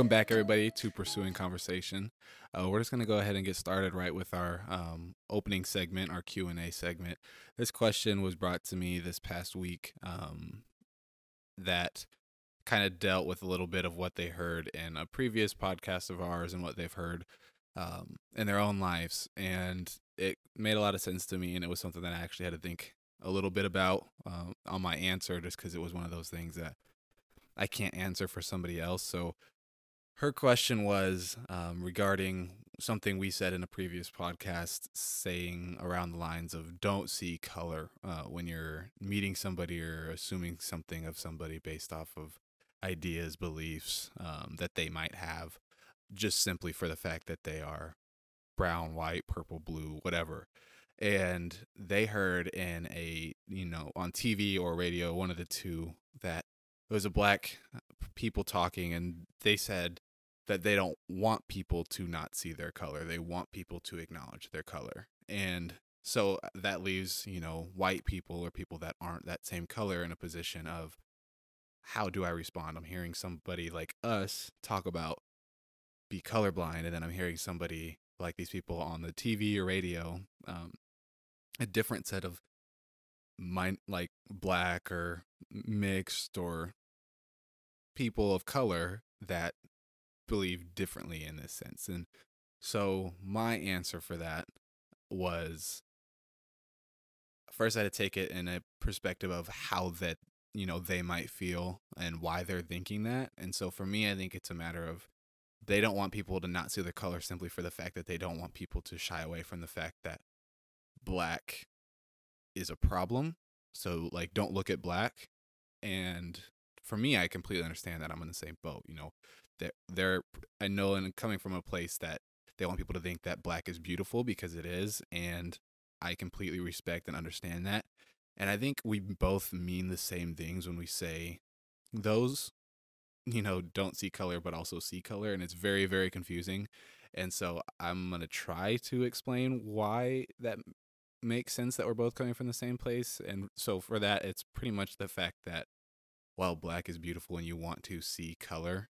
Welcome back, everybody, to Pursuing Conversation. We're just going to go ahead and get started right with our opening segment, our Q&A segment. This question was brought to me this past week that kind of dealt with a little bit of what they heard in a previous podcast of ours and what they've heard in their own lives. And it made a lot of sense to me, and it was something that I actually had to think a little bit about on my answer, just because it was one of those things that I can't answer for somebody else. So her question was regarding something we said in a previous podcast, saying around the lines of don't see color when you're meeting somebody or assuming something of somebody based off of ideas, beliefs that they might have, just simply for the fact that they are brown, white, purple, blue, whatever. And they heard in a, on TV or radio, one of the two, that it was a black people talking, and they said that they don't want people to not see their color. They want people to acknowledge their color. And so that leaves, white people or people that aren't that same color in a position of, how do I respond? I'm hearing somebody like us talk about be colorblind, and then I'm hearing somebody like these people on the TV or radio, a different set of like black or mixed or people of color that believe differently in this sense. And so my answer for that was, first I had to take it in a perspective of how that, they might feel and why they're thinking that. And so for me, I think it's a matter of they don't want people to not see their color simply for the fact that they don't want people to shy away from the fact that black is a problem. So like, don't look at black. And for me, I completely understand that I'm in the same boat. I know, and coming from a place that they want people to think that black is beautiful, because it is, and I completely respect and understand that. And I think we both mean the same things when we say those, don't see color, but also see color. And it's very, very confusing. And so I'm going to try to explain why that makes sense, that we're both coming from the same place. And so for that, it's pretty much the fact that while black is beautiful and you want to see color,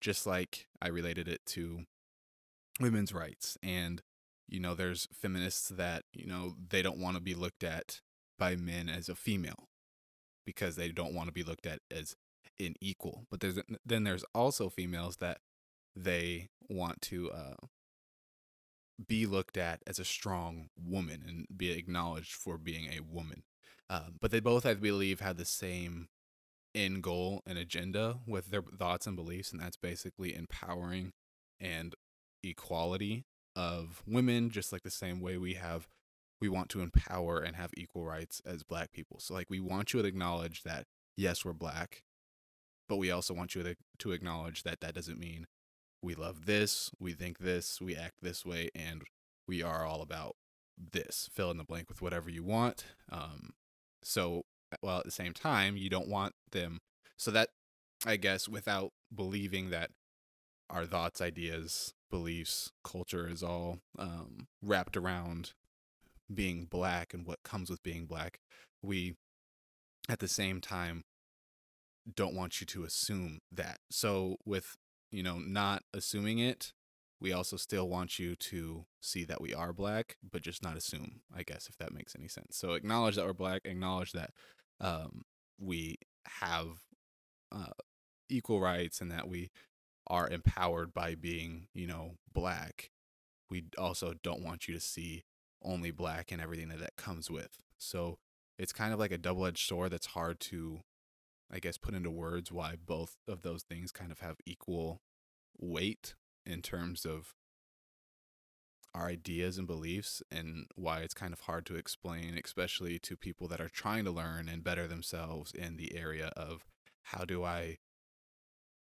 just like I related it to women's rights. And, there's feminists that, they don't want to be looked at by men as a female because they don't want to be looked at as an equal. But there's also females that they want to be looked at as a strong woman and be acknowledged for being a woman. But they both, I believe, have the same end goal and agenda with their thoughts and beliefs, and that's basically empowering and equality of women, just like the same way we want to empower and have equal rights as black people. So like, we want you to acknowledge that, yes, we're black, but we also want you to acknowledge that that doesn't mean we love this, we think this, we act this way, and we are all about this. Fill in the blank with whatever you want. At the same time, you don't want them. So that, I guess, without believing that our thoughts, ideas, beliefs, culture is all wrapped around being black and what comes with being black, we, at the same time, don't want you to assume that. So with not assuming it, we also still want you to see that we are black, but just not assume, I guess, if that makes any sense. So acknowledge that we're black, acknowledge that we have equal rights and that we are empowered by being, black. We also don't want you to see only black and everything that comes with. So it's kind of like a double-edged sword that's hard to, I guess, put into words why both of those things kind of have equal weight in terms of our ideas and beliefs, and why it's kind of hard to explain, especially to people that are trying to learn and better themselves in the area of how do I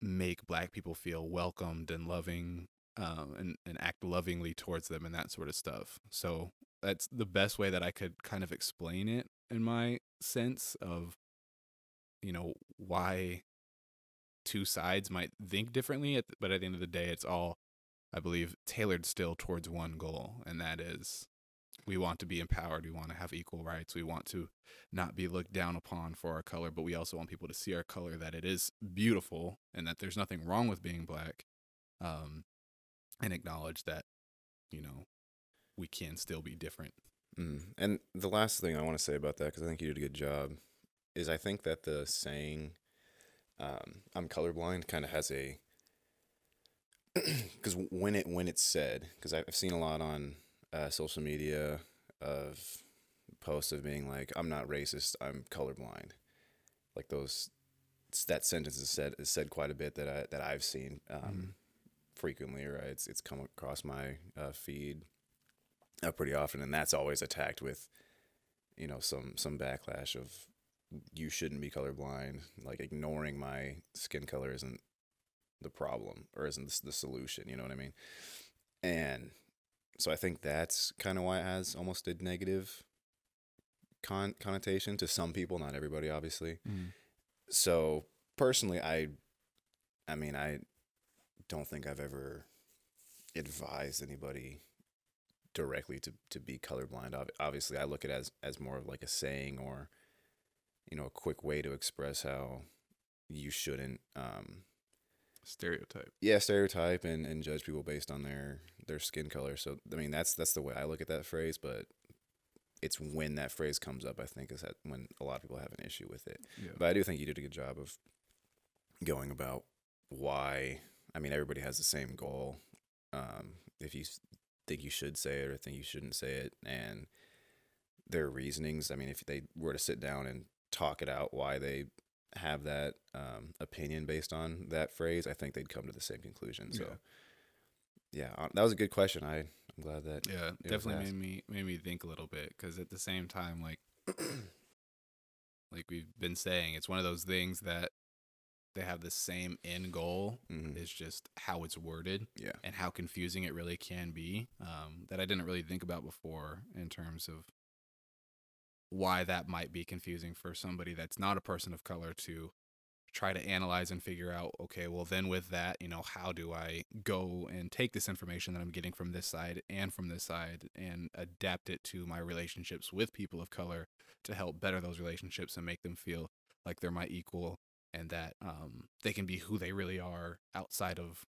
make black people feel welcomed and loving and act lovingly towards them and that sort of stuff. So that's the best way that I could kind of explain it in my sense of why two sides might think differently, but at the end of the day, it's all, I believe, tailored still towards one goal, and that is we want to be empowered, we want to have equal rights, we want to not be looked down upon for our color, but we also want people to see our color, that it is beautiful and that there's nothing wrong with being black, and acknowledge that, you know, we can still be different. And the last thing I want to say about that, because I think you did a good job, is I think that the saying, I'm colorblind, kind of has a, because when it's said, because I've seen a lot on social media of posts of being like, I'm not racist, I'm colorblind. Like those, that sentence is said quite a bit that I've seen frequently, right? It's come across my feed pretty often, and that's always attacked with, you know, some backlash of, you shouldn't be colorblind, like ignoring my skin color isn't the problem or isn't the solution, you know what I mean? And so I think that's kind of why it has almost a negative connotation to some people, not everybody, obviously. So personally, I mean, I don't think I've ever advised anybody directly to be colorblind. Obviously, I look at it as more of like a saying, or, you know, a quick way to express how you shouldn't stereotype and judge people based on their skin color. So I mean, that's the way I look at that phrase, but it's when that phrase comes up, I think, is that when a lot of people have an issue with it. Yeah. But I do think you did a good job of going about why. I mean, everybody has the same goal. If you think you should say it or think you shouldn't say it, and their reasonings, I mean, if they were to sit down and talk it out why they have that opinion based on that phrase, I think they'd come to the same conclusion. So yeah, that was a good question. I'm glad that definitely made me think a little bit, because at the same time, like like we've been saying, it's one of those things that they have the same end goal. It's just how it's worded and how confusing it really can be, that I didn't really think about before in terms of why that might be confusing for somebody that's not a person of color to try to analyze and figure out, okay, well then with that, you know, how do I go and take this information that I'm getting from this side and from this side and adapt it to my relationships with people of color to help better those relationships and make them feel like they're my equal, and that they can be who they really are outside of,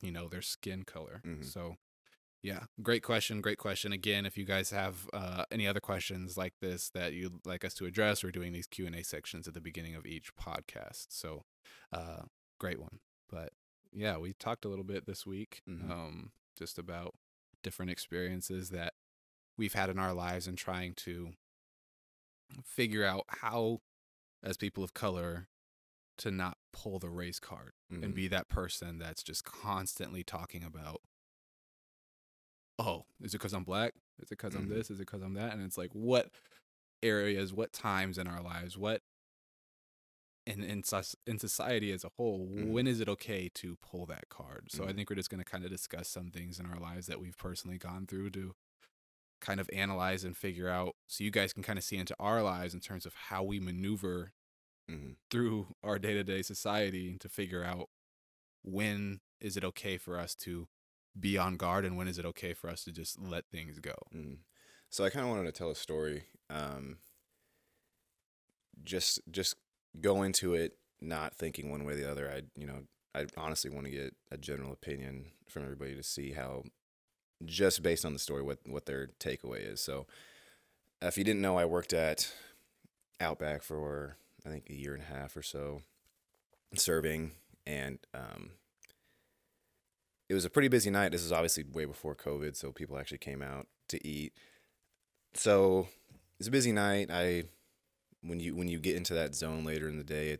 you know, their skin color. So yeah, great question. Again, if you guys have any other questions like this that you'd like us to address, we're doing these Q&A sections at the beginning of each podcast. So great one. But yeah, we talked a little bit this week just about different experiences that we've had in our lives and trying to figure out how, as people of color, to not pull the race card and be that person that's just constantly talking about, oh, is it because I'm black? Is it because I'm this? Is it because I'm that? And it's like, what areas, what times in our lives, what in society as a whole, when is it okay to pull that card? So I think we're just going to kind of discuss some things in our lives that we've personally gone through to kind of analyze and figure out, so you guys can kind of see into our lives in terms of how we maneuver through our day-to-day society to figure out, when is it okay for us to be on guard, and when is it okay for us to just let things go? So I kind of wanted to tell a story, just go into it not thinking one way or the other. I honestly want to get a general opinion from everybody to see how, just based on the story, what their takeaway is. So if you didn't know, I worked at Outback for I think a year and a half or so, serving, and it was a pretty busy night. This is obviously way before COVID, so people actually came out to eat. So it's a busy night. When you get into that zone later in the day,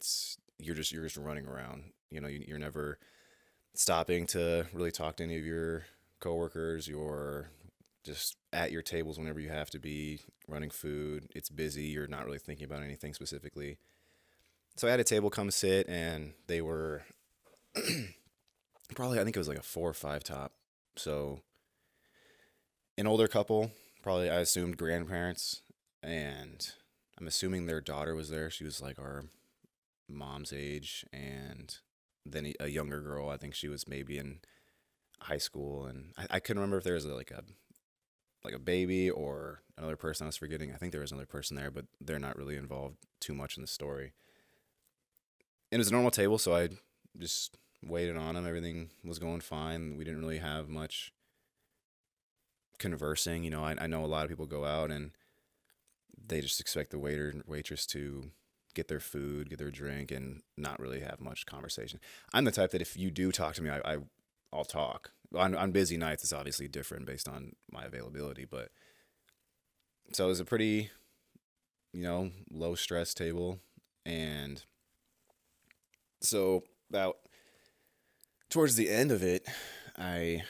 you're just running around. You know, you're never stopping to really talk to any of your coworkers. You're just at your tables whenever you have to be, running food. It's busy. You're not really thinking about anything specifically. So I had a table come sit, and they were probably, I think it was like a 4 or 5 top. So an older couple, probably, I assumed, grandparents, and I'm assuming their daughter was there. She was like our mom's age. And then a younger girl, I think she was maybe in high school. And I couldn't remember if there was like a baby or another person I was forgetting. I think there was another person there, but they're not really involved too much in the story. And it was a normal table, so I just waited on him. Everything was going fine. We didn't really have much conversing. You know, I know a lot of people go out and they just expect the waiter and waitress to get their food, get their drink, and not really have much conversation. I'm the type that if you do talk to me, I'll talk. On busy nights, it's obviously different based on my availability. But so it was a pretty, you know, low stress table. And so about towards the end of it, I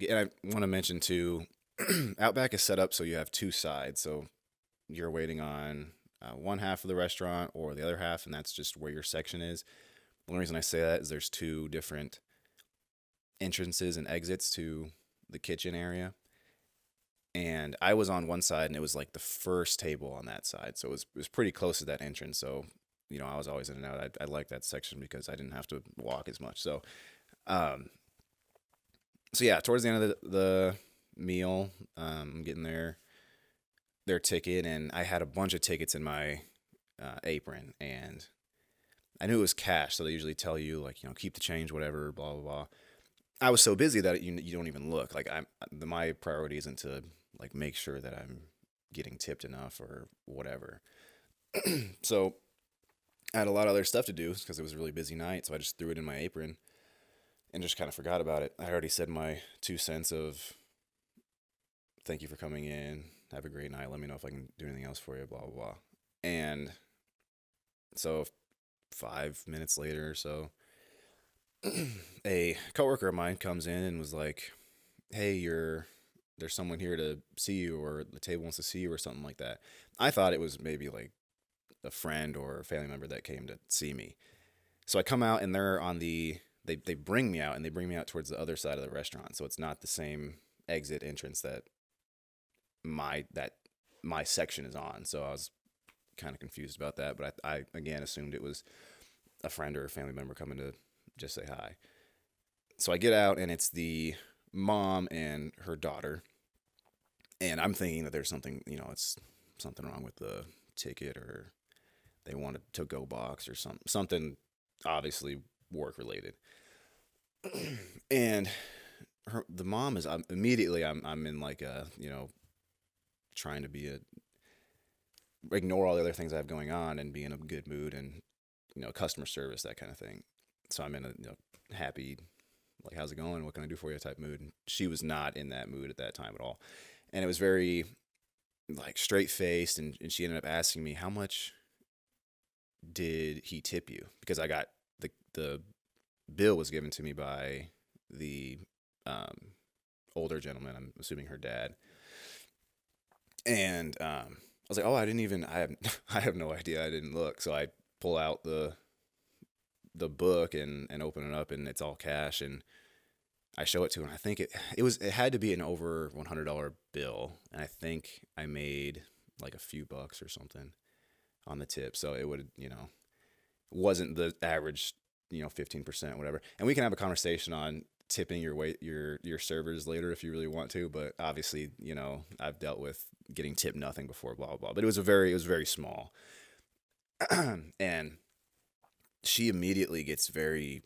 want to mention too, Outback is set up so you have two sides. So you're waiting on one half of the restaurant or the other half, and that's just where your section is. The only reason I say that is there's two different entrances and exits to the kitchen area. And I was on one side, and it was like the first table on that side. So it was pretty close to that entrance. So, you know, I was always in and out. I liked that section because I didn't have to walk as much. So, yeah, towards the end of the meal, I'm getting their ticket, and I had a bunch of tickets in my apron, and I knew it was cash. So they usually tell you, like, you know, keep the change, whatever, blah, blah, blah. I was so busy that you don't even look. Like, my priority isn't to, like, make sure that I'm getting tipped enough or whatever. So I had a lot of other stuff to do because it was a really busy night, so I just threw it in my apron and just kind of forgot about it. I already said my 2 cents of thank you for coming in, have a great night, let me know if I can do anything else for you, blah, blah, blah. And so 5 minutes later or so, a coworker of mine comes in and was like, hey, there's someone here to see you, or the table wants to see you, or something like that. I thought it was maybe like a friend or a family member that came to see me. So I come out, and they bring me out, and they bring me out towards the other side of the restaurant. So it's not the same exit entrance that my section is on. So I was kind of confused about that, but I again assumed it was a friend or a family member coming to just say hi. So I get out, and it's the mom and her daughter, and I'm thinking that there's something, you know, it's something wrong with the ticket, or they want a to-go box or something obviously work-related. And the mom is immediately, I'm in like a, you know, trying to be ignore all the other things I have going on and be in a good mood and, you know, customer service, that kind of thing. So I'm in a, you know, happy, like, how's it going? What can I do for you? Type mood. And she was not in that mood at that time at all. And it was very like straight faced. And she ended up asking me, how much did he tip you? Because I got the bill was given to me by the older gentleman, I'm assuming her dad. And I was like, oh, I have no idea. I didn't look. So I pull out the book and open it up, and it's all cash, and I show it to her, and I think it had to be an over $100 bill, and I think I made like a few bucks or something on the tip. So it would, you know, wasn't the average, you know, 15%, whatever. And we can have a conversation on tipping your servers later if you really want to, but obviously, you know, I've dealt with getting tipped nothing before, blah, blah, blah. But it was very small. And she immediately gets very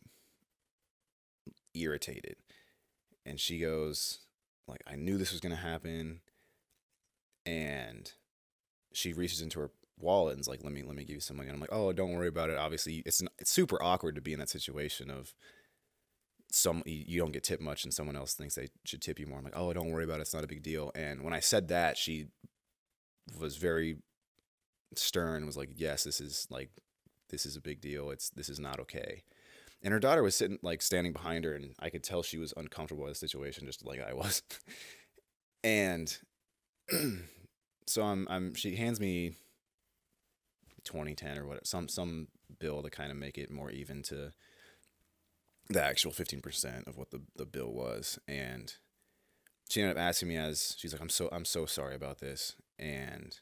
irritated, and she goes like, I knew this was going to happen. And she reaches into her wallet and's like, let me give you some money. And I'm like, oh, don't worry about it. Obviously it's super awkward to be in that situation of you don't get tipped much and someone else thinks they should tip you more. I'm like, oh, don't worry about it. It's not a big deal. And when I said that, she was very stern, was like, yes, this is a big deal. This is not okay. And her daughter was sitting, like, standing behind her, and I could tell she was uncomfortable with the situation, just like I was. And so she hands me 2010 or whatever, some bill to kind of make it more even to the actual 15% of what the bill was. And she ended up asking me, she's like, I'm so sorry about this. And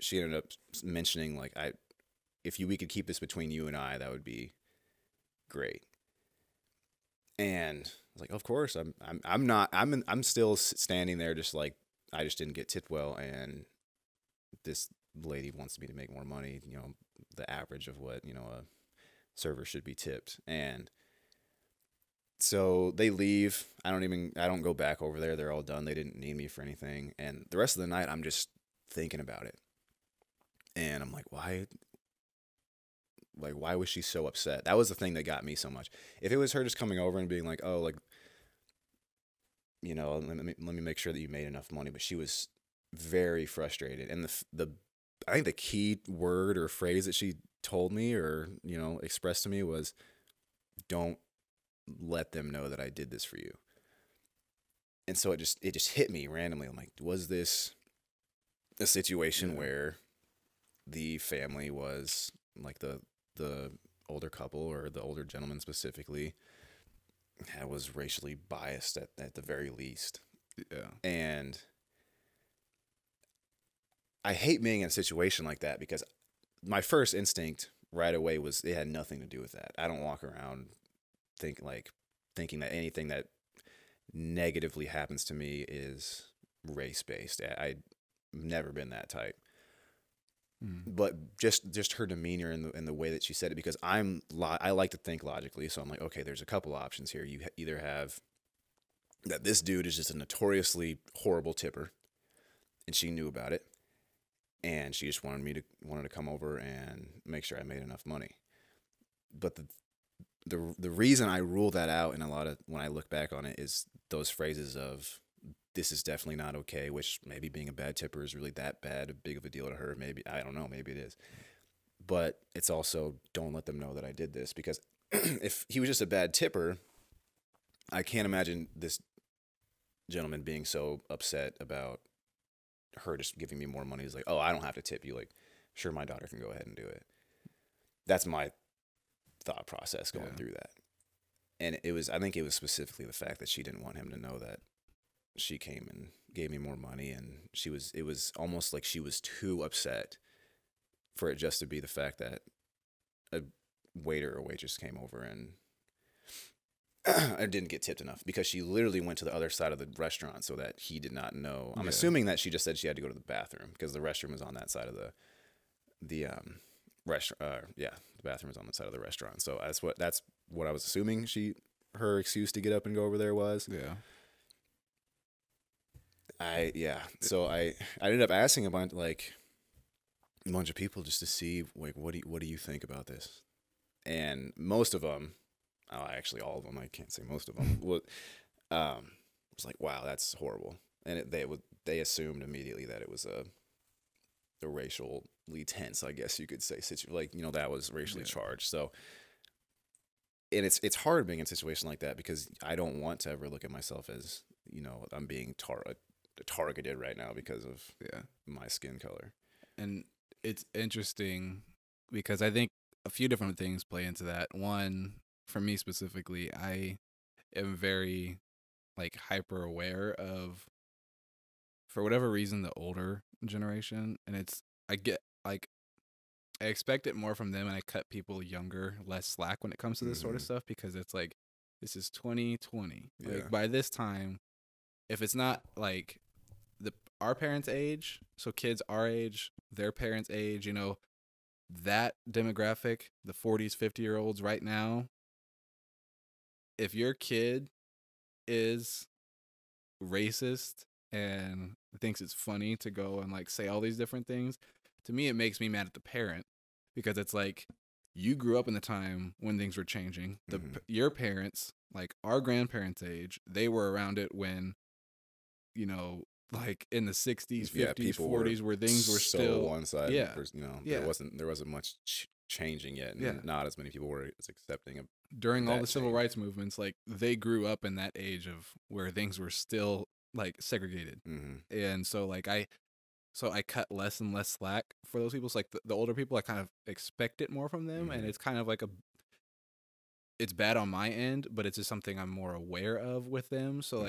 she ended up mentioning, like, if we could keep this between you and I, that would be great. And I was like, of course. I'm still standing there just like, I just didn't get tipped well, and this lady wants me to make more money, you know, the average of what, you know, server should be tipped. And so they leave. I don't go back over there. They're all done. They didn't need me for anything. And the rest of the night, I'm just thinking about it. And I'm like, why was she so upset? That was the thing that got me so much. If it was her just coming over and being like, oh, like, you know, let me make sure that you made enough money. But she was very frustrated. And I think the key word or phrase that she told me or, you know, expressed to me was, don't let them know that I did this for you. And so it just hit me randomly. I'm like, was this a situation where the family was like the older couple or the older gentleman specifically was racially biased at the very least? Yeah. And I hate being in a situation like that because my first instinct right away was it had nothing to do with that. I don't walk around thinking that anything that negatively happens to me is race-based. I've never been that type. But just her demeanor and the way that she said it, because I like to think logically. So I'm like, okay, there's a couple options here. You either have that this dude is just a notoriously horrible tipper and she knew about it and she just wanted to come over and make sure I made enough money. But the reason I rule that out in a lot of, when I look back on it, is those phrases of, this is definitely not okay, which maybe being a bad tipper is really that big of a deal to her. Maybe, I don't know, maybe it is. But it's also, don't let them know that I did this, because if he was just a bad tipper, I can't imagine this gentleman being so upset about her just giving me more money. He's like, oh, I don't have to tip you. Like, sure, my daughter can go ahead and do it. That's my thought process going through that. And I think it was specifically the fact that she didn't want him to know that she came and gave me more money, and it was almost like she was too upset for it just to be the fact that a waiter or waitress came over and I didn't get tipped enough, because she literally went to the other side of the restaurant so that he did not know. I'm assuming that she just said she had to go to the bathroom because the restroom was on that side of the restaurant. The bathroom was on the side of the restaurant. So that's what I was assuming her excuse to get up and go over there was. Yeah. So I ended up asking a bunch of people just to see, like, what do you think about this? And most of them, actually all of them, I can't say most of them, was like, wow, that's horrible. And they assumed immediately that it was a racially tense, I guess you could say, that was racially charged. So, and it's hard being in a situation like that, because I don't want to ever look at myself as, you know, I'm being targeted right now because of my skin color. And it's interesting because I think a few different things play into that. One, for me specifically, I am very hyper aware of, for whatever reason, the older generation, and I expect it more from them, and I cut people younger less slack when it comes to this sort of stuff, because it's like, this is 2020. By this time, if it's not our parents' age, so kids our age, their parents' age, you know, that demographic, the 40s, 50-year-olds right now, if your kid is racist and thinks it's funny to go and say all these different things, to me, it makes me mad at the parent, because it's like, you grew up in the time when things were changing. Your parents, our grandparents' age, they were around it when, you know, in the 60s, 50s, 40s, where things were still one side. There wasn't much changing yet, and not as many people were as accepting of during all the civil rights movements. They grew up in that age of where things were still segregated, and so I cut less and less slack for those people. So the older people, I kind of expect it more from them, and it's kind of it's bad on my end, but it's just something I'm more aware of with them. So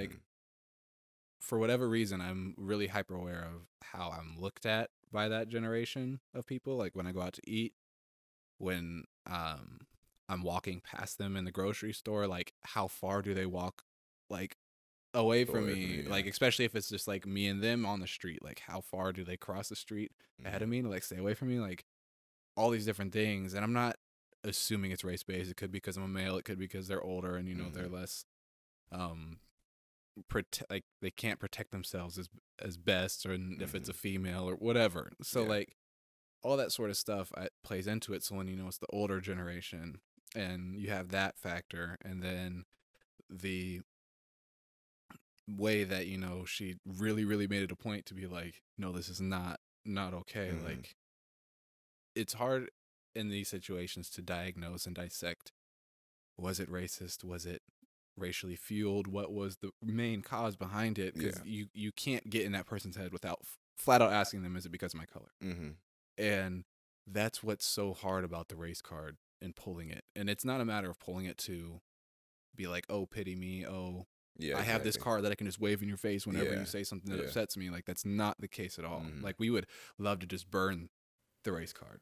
for whatever reason, I'm really hyper aware of how I'm looked at by that generation of people. When I go out to eat, when I'm walking past them in the grocery store, how far do they walk, away from me, especially if it's just me and them on the street, how far do they cross the street ahead of me to stay away from me, all these different things. And I'm not assuming it's race-based. It could be because I'm a male. It could be because they're older and, you know, they're less, like they can't protect themselves as best, or if it's a female or whatever. So like all that sort of stuff plays into it. So when, you know, it's the older generation and you have that factor, and then the way that, you know, she really, really made it a point to be like, no, this is not okay. Like, it's hard in these situations to diagnose and dissect. Was it racist? Was it racially fueled? What was the main cause behind it? Because you can't get in that person's head without flat out asking them, is it because of my color? And that's what's so hard about the race card and pulling it. And it's not a matter of pulling it to be like, oh, pity me. Oh, yeah, I have this card that I can just wave in your face whenever you say something that upsets me. Like, that's not the case at all. Like, we would love to just burn the race card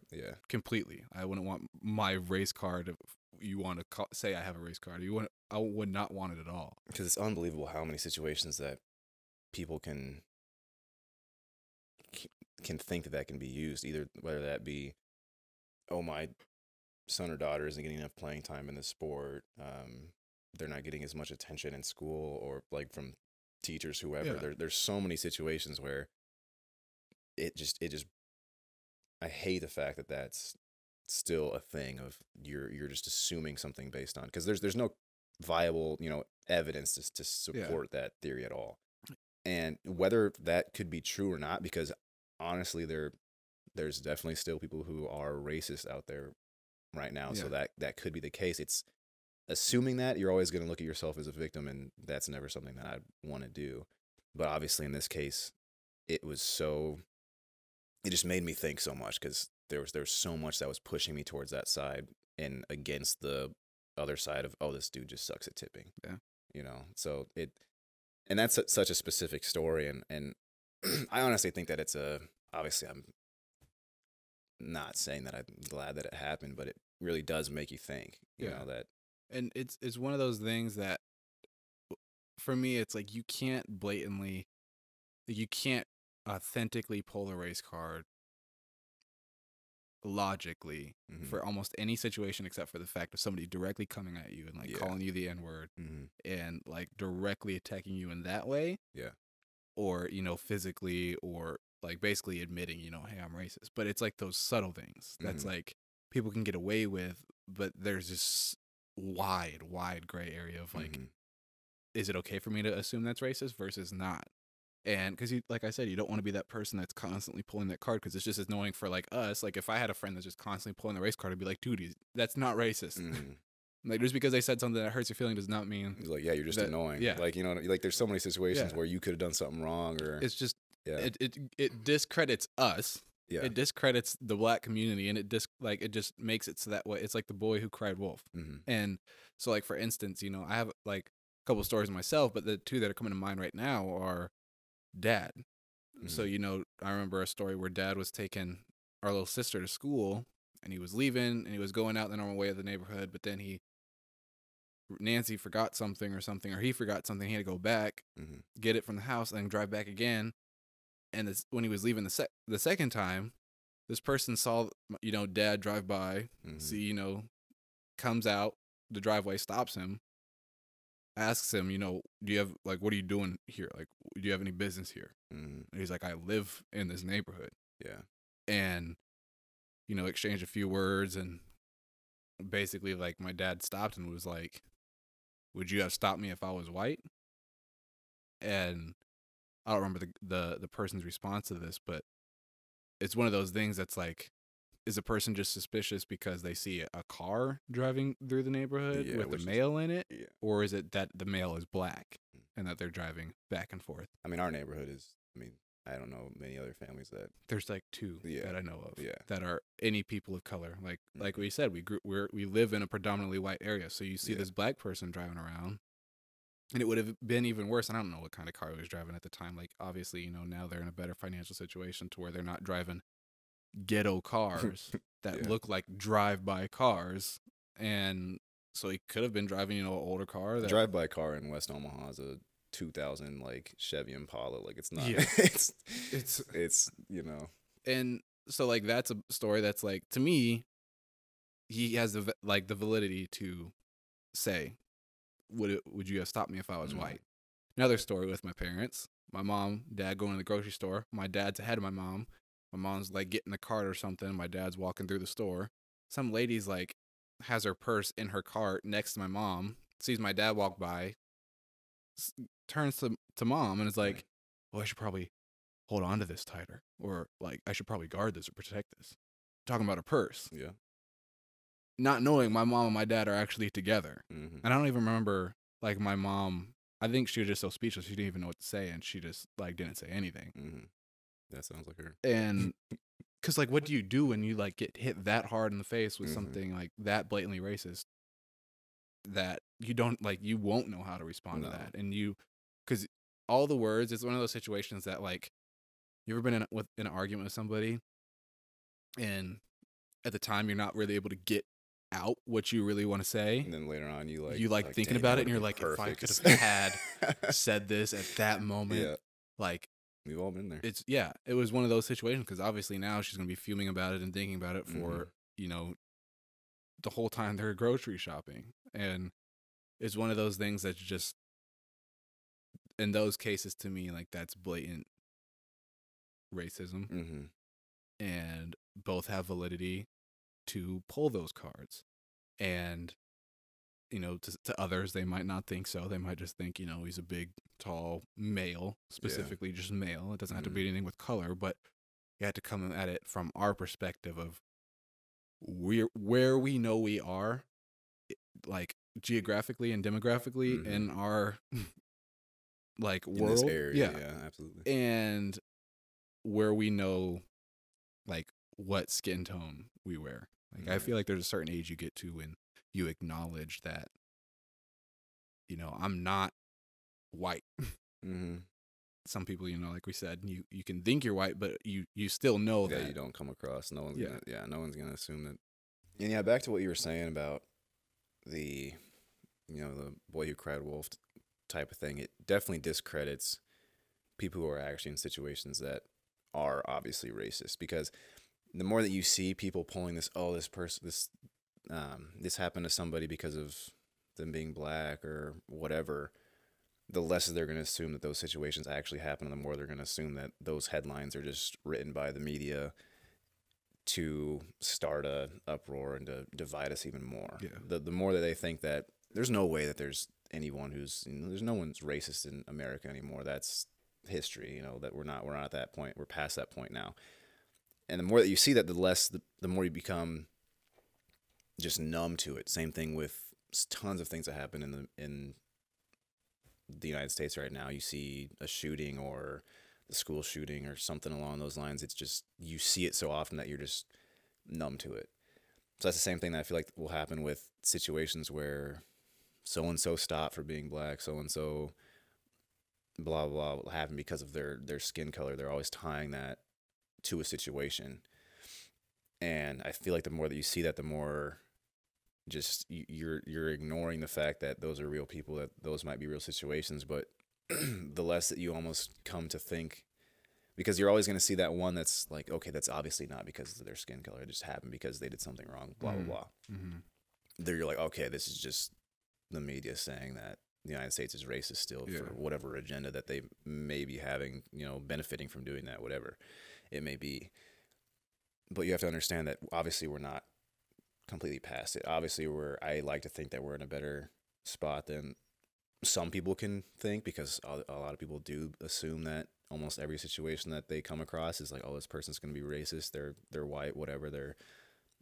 completely. I wouldn't want my race card. If you want to say I have a race card, I would not want it at all, because it's unbelievable how many situations that people can think that can be used, either whether that be, oh, my son or daughter isn't getting enough playing time in this sport, they're not getting as much attention in school, or like from teachers, whoever. There's so many situations where it just I hate the fact that that's still a thing of you're just assuming something based on, because there's no viable, you know, evidence to support that theory at all. And whether that could be true or not, because honestly, there's definitely still people who are racist out there right now. So that could be the case. It's assuming that you're always going to look at yourself as a victim, and that's never something that I want to do. But obviously in this case, it just made me think so much, because there was so much that was pushing me towards that side and against the other side of, oh, this dude just sucks at tipping. Yeah. You know, so and that's such a specific story. And I honestly think that obviously I'm not saying that I'm glad that it happened, but it really does make you think, you know, that. And it's one of those things that for me, it's like, you can't authentically pull the race card logically for almost any situation, except for the fact of somebody directly coming at you and like calling you the N-word and like directly attacking you in that way, or, you know, physically, or like basically admitting, you know, hey, I'm racist. But it's like those subtle things that's like people can get away with, but there's this wide gray area of like, is it okay for me to assume that's racist versus not? And because, like I said, you don't want to be that person that's constantly pulling that card, because it's just as annoying for like us. Like if I had a friend that's just constantly pulling the race card, I'd be like, dude, that's not racist. Like just because they said something that hurts your feeling does not mean. He's like, yeah, you're just annoying. Yeah. Like, you know, like there's so many situations where you could have done something wrong, or it's just it discredits us. Yeah. It discredits the black community, and it just makes it so that way. It's like the boy who cried wolf. And so like, for instance, you know, I have like a couple stories myself, but the two that are coming to mind right now are Dad. So, you know, I remember a story where Dad was taking our little sister to school, and he was leaving, and he was going out the normal way of the neighborhood, but then Nancy forgot something, or he forgot something. He had to go back, get it from the house, and drive back again. And when he was leaving the second time, this person saw, you know, Dad drive by, see, you know, comes out the driveway, stops him, asks him, you know, do you have, like, what are you doing here? Like, do you have any business here? And he's like, I live in this neighborhood. Yeah. And, you know, exchanged a few words, and basically, like, my dad stopped and was like, would you have stopped me if I was white? And I don't remember the person's response to this, but it's one of those things that's like, is a person just suspicious because they see a car driving through the neighborhood with a male in it? Yeah. Or is it that the male is black and that they're driving back and forth? I mean, our neighborhood is, I mean, I don't know many other families that. There's like two that I know of that are any people of color. Like like we said, we live in a predominantly white area. So you see this black person driving around, and it would have been even worse. And I don't know what kind of car he was driving at the time. Like, obviously, you know, now they're in a better financial situation to where they're not driving ghetto cars that look like drive-by cars, and so he could have been driving, you know, an older car. That drive-by car in West Omaha is a 2000 like Chevy Impala. Like, it's not it's you know. And so like, that's a story that's like, to me, he has the validity to say, would you have stopped me if I was white? Another story with my parents. My mom, dad going to the grocery store. My dad's ahead of my mom. My mom's like getting the cart or something. My dad's walking through the store. Some lady's like has her purse in her cart next to my mom. Sees my dad walk by. Turns to mom and is like, "Well, I should probably hold on to this tighter, or like I should probably guard this or protect this." Talking about a purse. Yeah. Not knowing my mom and my dad are actually together. Mm-hmm. And I don't even remember, like, my mom, I think she was just so speechless. She didn't even know what to say. And she just, like, didn't say anything. Mm-hmm. That sounds like her. And because, like, what do you do when you, like, get hit that hard in the face with something, like, that blatantly racist that you don't, like, you won't know how to respond to that. And you, because all the words, it's one of those situations that, like, you ever been in an argument with somebody and at the time you're not really able to get out what you really want to say, and then later on you thinking about it and you're like, perfect. If I could have had said this at that moment, like, we've all been there. It's it was one of those situations because obviously now she's gonna be fuming about it and thinking about it for you know, the whole time they're grocery shopping. And it's one of those things that's just, in those cases, to me, like, that's blatant racism, and both have validity to pull those cards. And, you know, to others, they might not think so. They might just think, you know, he's a big, tall male, specifically just male. It doesn't have to be anything with color, but you have to come at it from our perspective of where we know we are, like, geographically and demographically in our, like, world. In this area, yeah, absolutely. And where we know, like, what skin tone we wear. Like, I feel like there's a certain age you get to when you acknowledge that, you know, I'm not white. Some people, you know, like we said, you can think you're white, but you still know that you don't come across. No one's gonna, no one's gonna assume that. And back to what you were saying about the, you know, the boy who cried wolf type of thing. It definitely discredits people who are actually in situations that are obviously racist, because the more that you see people pulling this, oh, this person, this happened to somebody because of them being black or whatever, the less they're going to assume that those situations actually happen, and the more they're going to assume that those headlines are just written by the media to start a uproar and to divide us even more. Yeah. The more that they think that there's no way that there's anyone who's, you know, there's no one's racist in America anymore. That's history, you know, that we're not at that point. We're past that point now. And the more that you see that, the less, the more you become just numb to it. Same thing with tons of things that happen in the United States right now. You see a shooting or the school shooting or something along those lines. It's just, you see it so often that you're just numb to it. So that's the same thing that I feel like will happen with situations where so-and-so stopped for being black, so-and-so blah, blah, blah happened because of their skin color. They're always tying that to a situation. And I feel like the more that you see that, the more just you're ignoring the fact that those are real people, that those might be real situations, but the less that you almost come to think, because you're always going to see that one that's like, okay, that's obviously not because of their skin color. It just happened because they did something wrong, blah, blah, blah. There you're like, okay, this is just the media saying that the United States is racist still for whatever agenda that they may be having, you know, benefiting from doing that, whatever it may be. But you have to understand that obviously we're not completely past it. Obviously I like to think that we're in a better spot than some people can think, because a lot of people do assume that almost every situation that they come across is like, oh, this person's going to be racist. They're white, whatever. They're,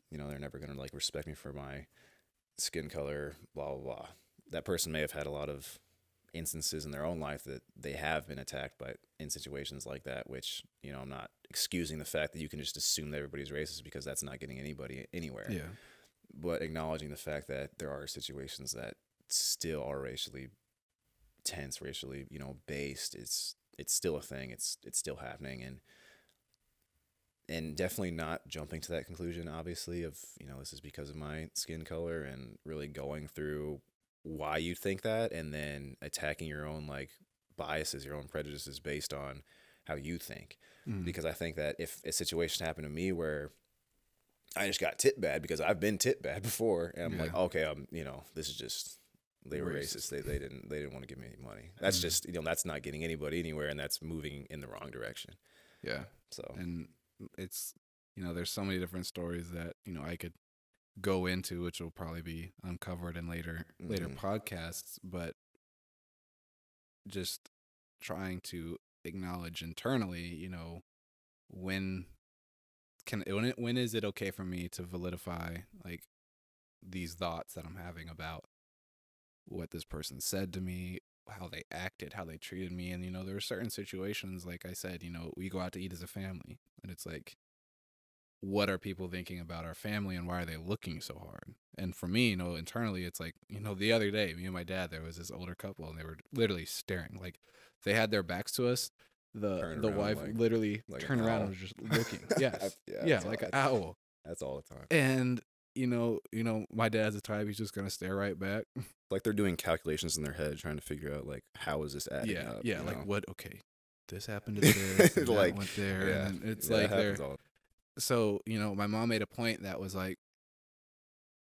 you know, they're never going to like respect me for my skin color, blah, blah, blah. That person may have had a lot of instances in their own life that they have been attacked by in situations like that, which, you know, I'm not excusing the fact that you can just assume that everybody's racist, because that's not getting anybody anywhere. Yeah. But acknowledging the fact that there are situations that still are racially tense, racially, you know, based, it's still a thing. It's still happening. And definitely not jumping to that conclusion, obviously, of, you know, this is because of my skin color, and really going through why you think that, and then attacking your own like biases, your own prejudices based on how you think. Because I think that if a situation happened to me where I just got tit bad because I've been tit bad before, and I'm like, okay, you know, this is just they were racist. They didn't want to give me any money. That's just, you know, that's not getting anybody anywhere, and that's moving in the wrong direction. Yeah. So, and it's, you know, there's so many different stories that, you know, I could go into, which will probably be uncovered in later podcasts, but just trying to acknowledge internally, you know, when is it okay for me to validify like these thoughts that I'm having about what this person said to me, how they acted, how they treated me. And, you know, there are certain situations, like I said, you know, we go out to eat as a family, and it's like, what are people thinking about our family, and why are they looking so hard? And for me, you know, internally, it's like, you know, the other day, me and my dad, there was this older couple, and they were literally staring, like they had their backs to us. The wife literally turned around and was just looking. Yes. Like an owl. That's all the time. And you know, my dad's the type, he's just gonna stare right back. Like they're doing calculations in their head, trying to figure out like how is this adding up? Yeah, like what? Okay, this happened to this, and like that went there, and it's like they're. So you know, my mom made a point that was like,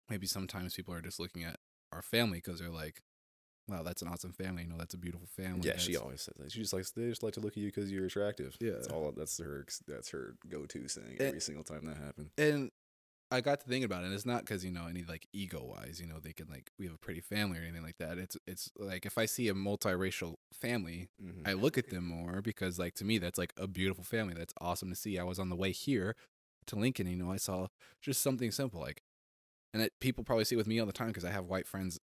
maybe sometimes people are just looking at our family because they're like, wow, that's an awesome family. You know, that's a beautiful family. Yeah, she always says that. She just likes, they just like to look at you because you're attractive. Yeah, that's her go-to saying every single time that happens. And I got to thinking about it, and it's not because, you know, any like ego-wise, you know, they can like, we have a pretty family or anything like that. It's like if I see a multiracial family, I look at them more because like to me that's like a beautiful family. That's awesome to see. I was on the way here to Lincoln, you know, I saw just something simple like, and that people probably see with me all the time because I have white friends.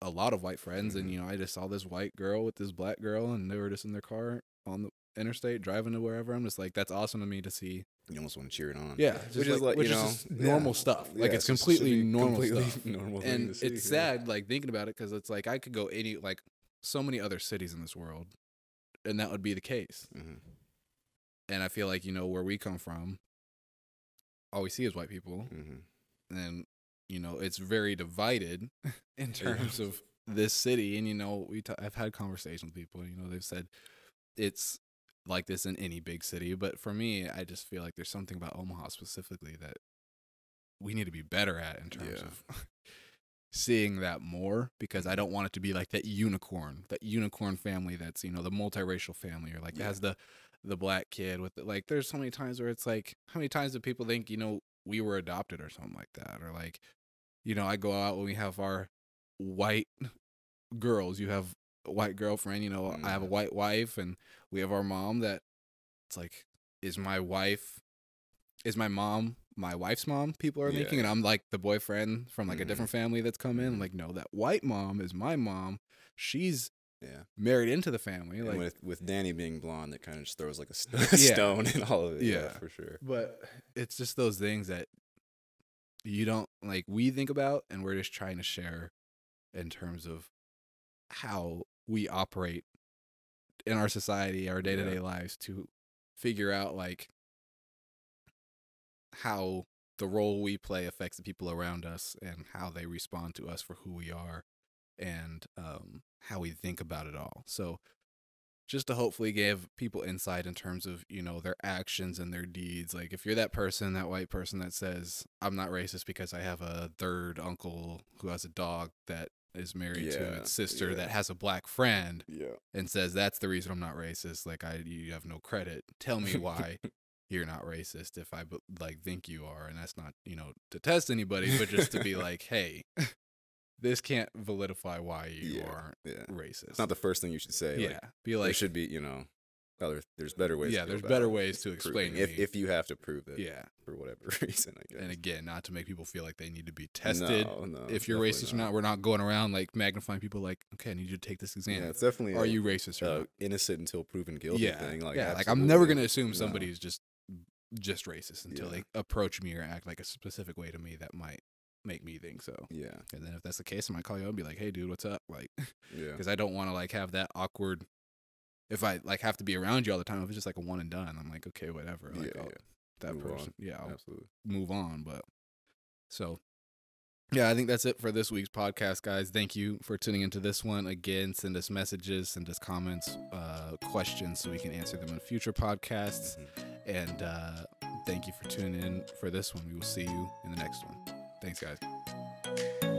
A lot of white friends, and you know, I just saw this white girl with this black girl, and they were just in their car on the interstate driving to wherever. I'm just like, that's awesome to me to see. You almost want to cheer it on. Yeah, which is like, you know, normal stuff. Like it's completely normal stuff. And it's sad, like thinking about it, because it's like I could go any like so many other cities in this world, and that would be the case. And I feel like, you know, where we come from, all we see is white people, and. You know, it's very divided in terms of this city. And, you know, I've had conversations with people, you know, they've said it's like this in any big city. But for me, I just feel like there's something about Omaha specifically that we need to be better at in terms of seeing that more, because I don't want it to be like that unicorn family that's, you know, the multiracial family or like that has the black kid with it. Like there's so many times where it's like, how many times do people think, you know, we were adopted or something like that, or like, you know, I go out when we have our white girls, you have a white girlfriend, you know, I have a white wife, and we have our mom that it's like, is my mom my wife's mom, people are thinking, and I'm like the boyfriend from like a different family that's come in, like, no, that white mom is my mom, she's married into the family, and like with Danny being blonde, that kind of just throws like a stone in all of it. Yeah, for sure. But it's just those things that you don't like. We think about, and we're just trying to share in terms of how we operate in our society, our day to day lives, to figure out like how the role we play affects the people around us and how they respond to us for who we are. And how we think about it all. So just to hopefully give people insight in terms of, you know, their actions and their deeds. Like if you're that person, that white person that says, I'm not racist because I have a third uncle who has a dog that is married to its sister that has a black friend and says, that's the reason I'm not racist. Like you have no credit. Tell me why you're not racist if I like think you are. And that's not, you know, to test anybody, but just to be like, hey, this can't validify why you are racist. It's not the first thing you should say. Yeah. Like, be like, there should be, you know, there's better ways. Yeah, to there's better ways to explain it. If you have to prove it for whatever reason, I guess. And again, not to make people feel like they need to be tested. No, if you're racist or not, we're not going around like magnifying people like, okay, I need you to take this exam. Yeah, it's definitely are you racist or not? Innocent until proven guilty thing. Like, like I'm never going to assume somebody is just racist until they approach me or act like a specific way to me that might make me think so. Yeah. And then if that's the case, I might call you up and be like, hey dude, what's up? Like, because I don't want to like have that awkward, if I like have to be around you all the time, if it's just like a one and done, I'm like, okay, whatever. Like, I'll absolutely move on. But so I think that's it for this week's podcast, guys. Thank you for tuning into this one. Again, send us messages, send us comments, questions so we can answer them in future podcasts. And Thank you for tuning in for this one. We will see you in the next one. Thanks, guys.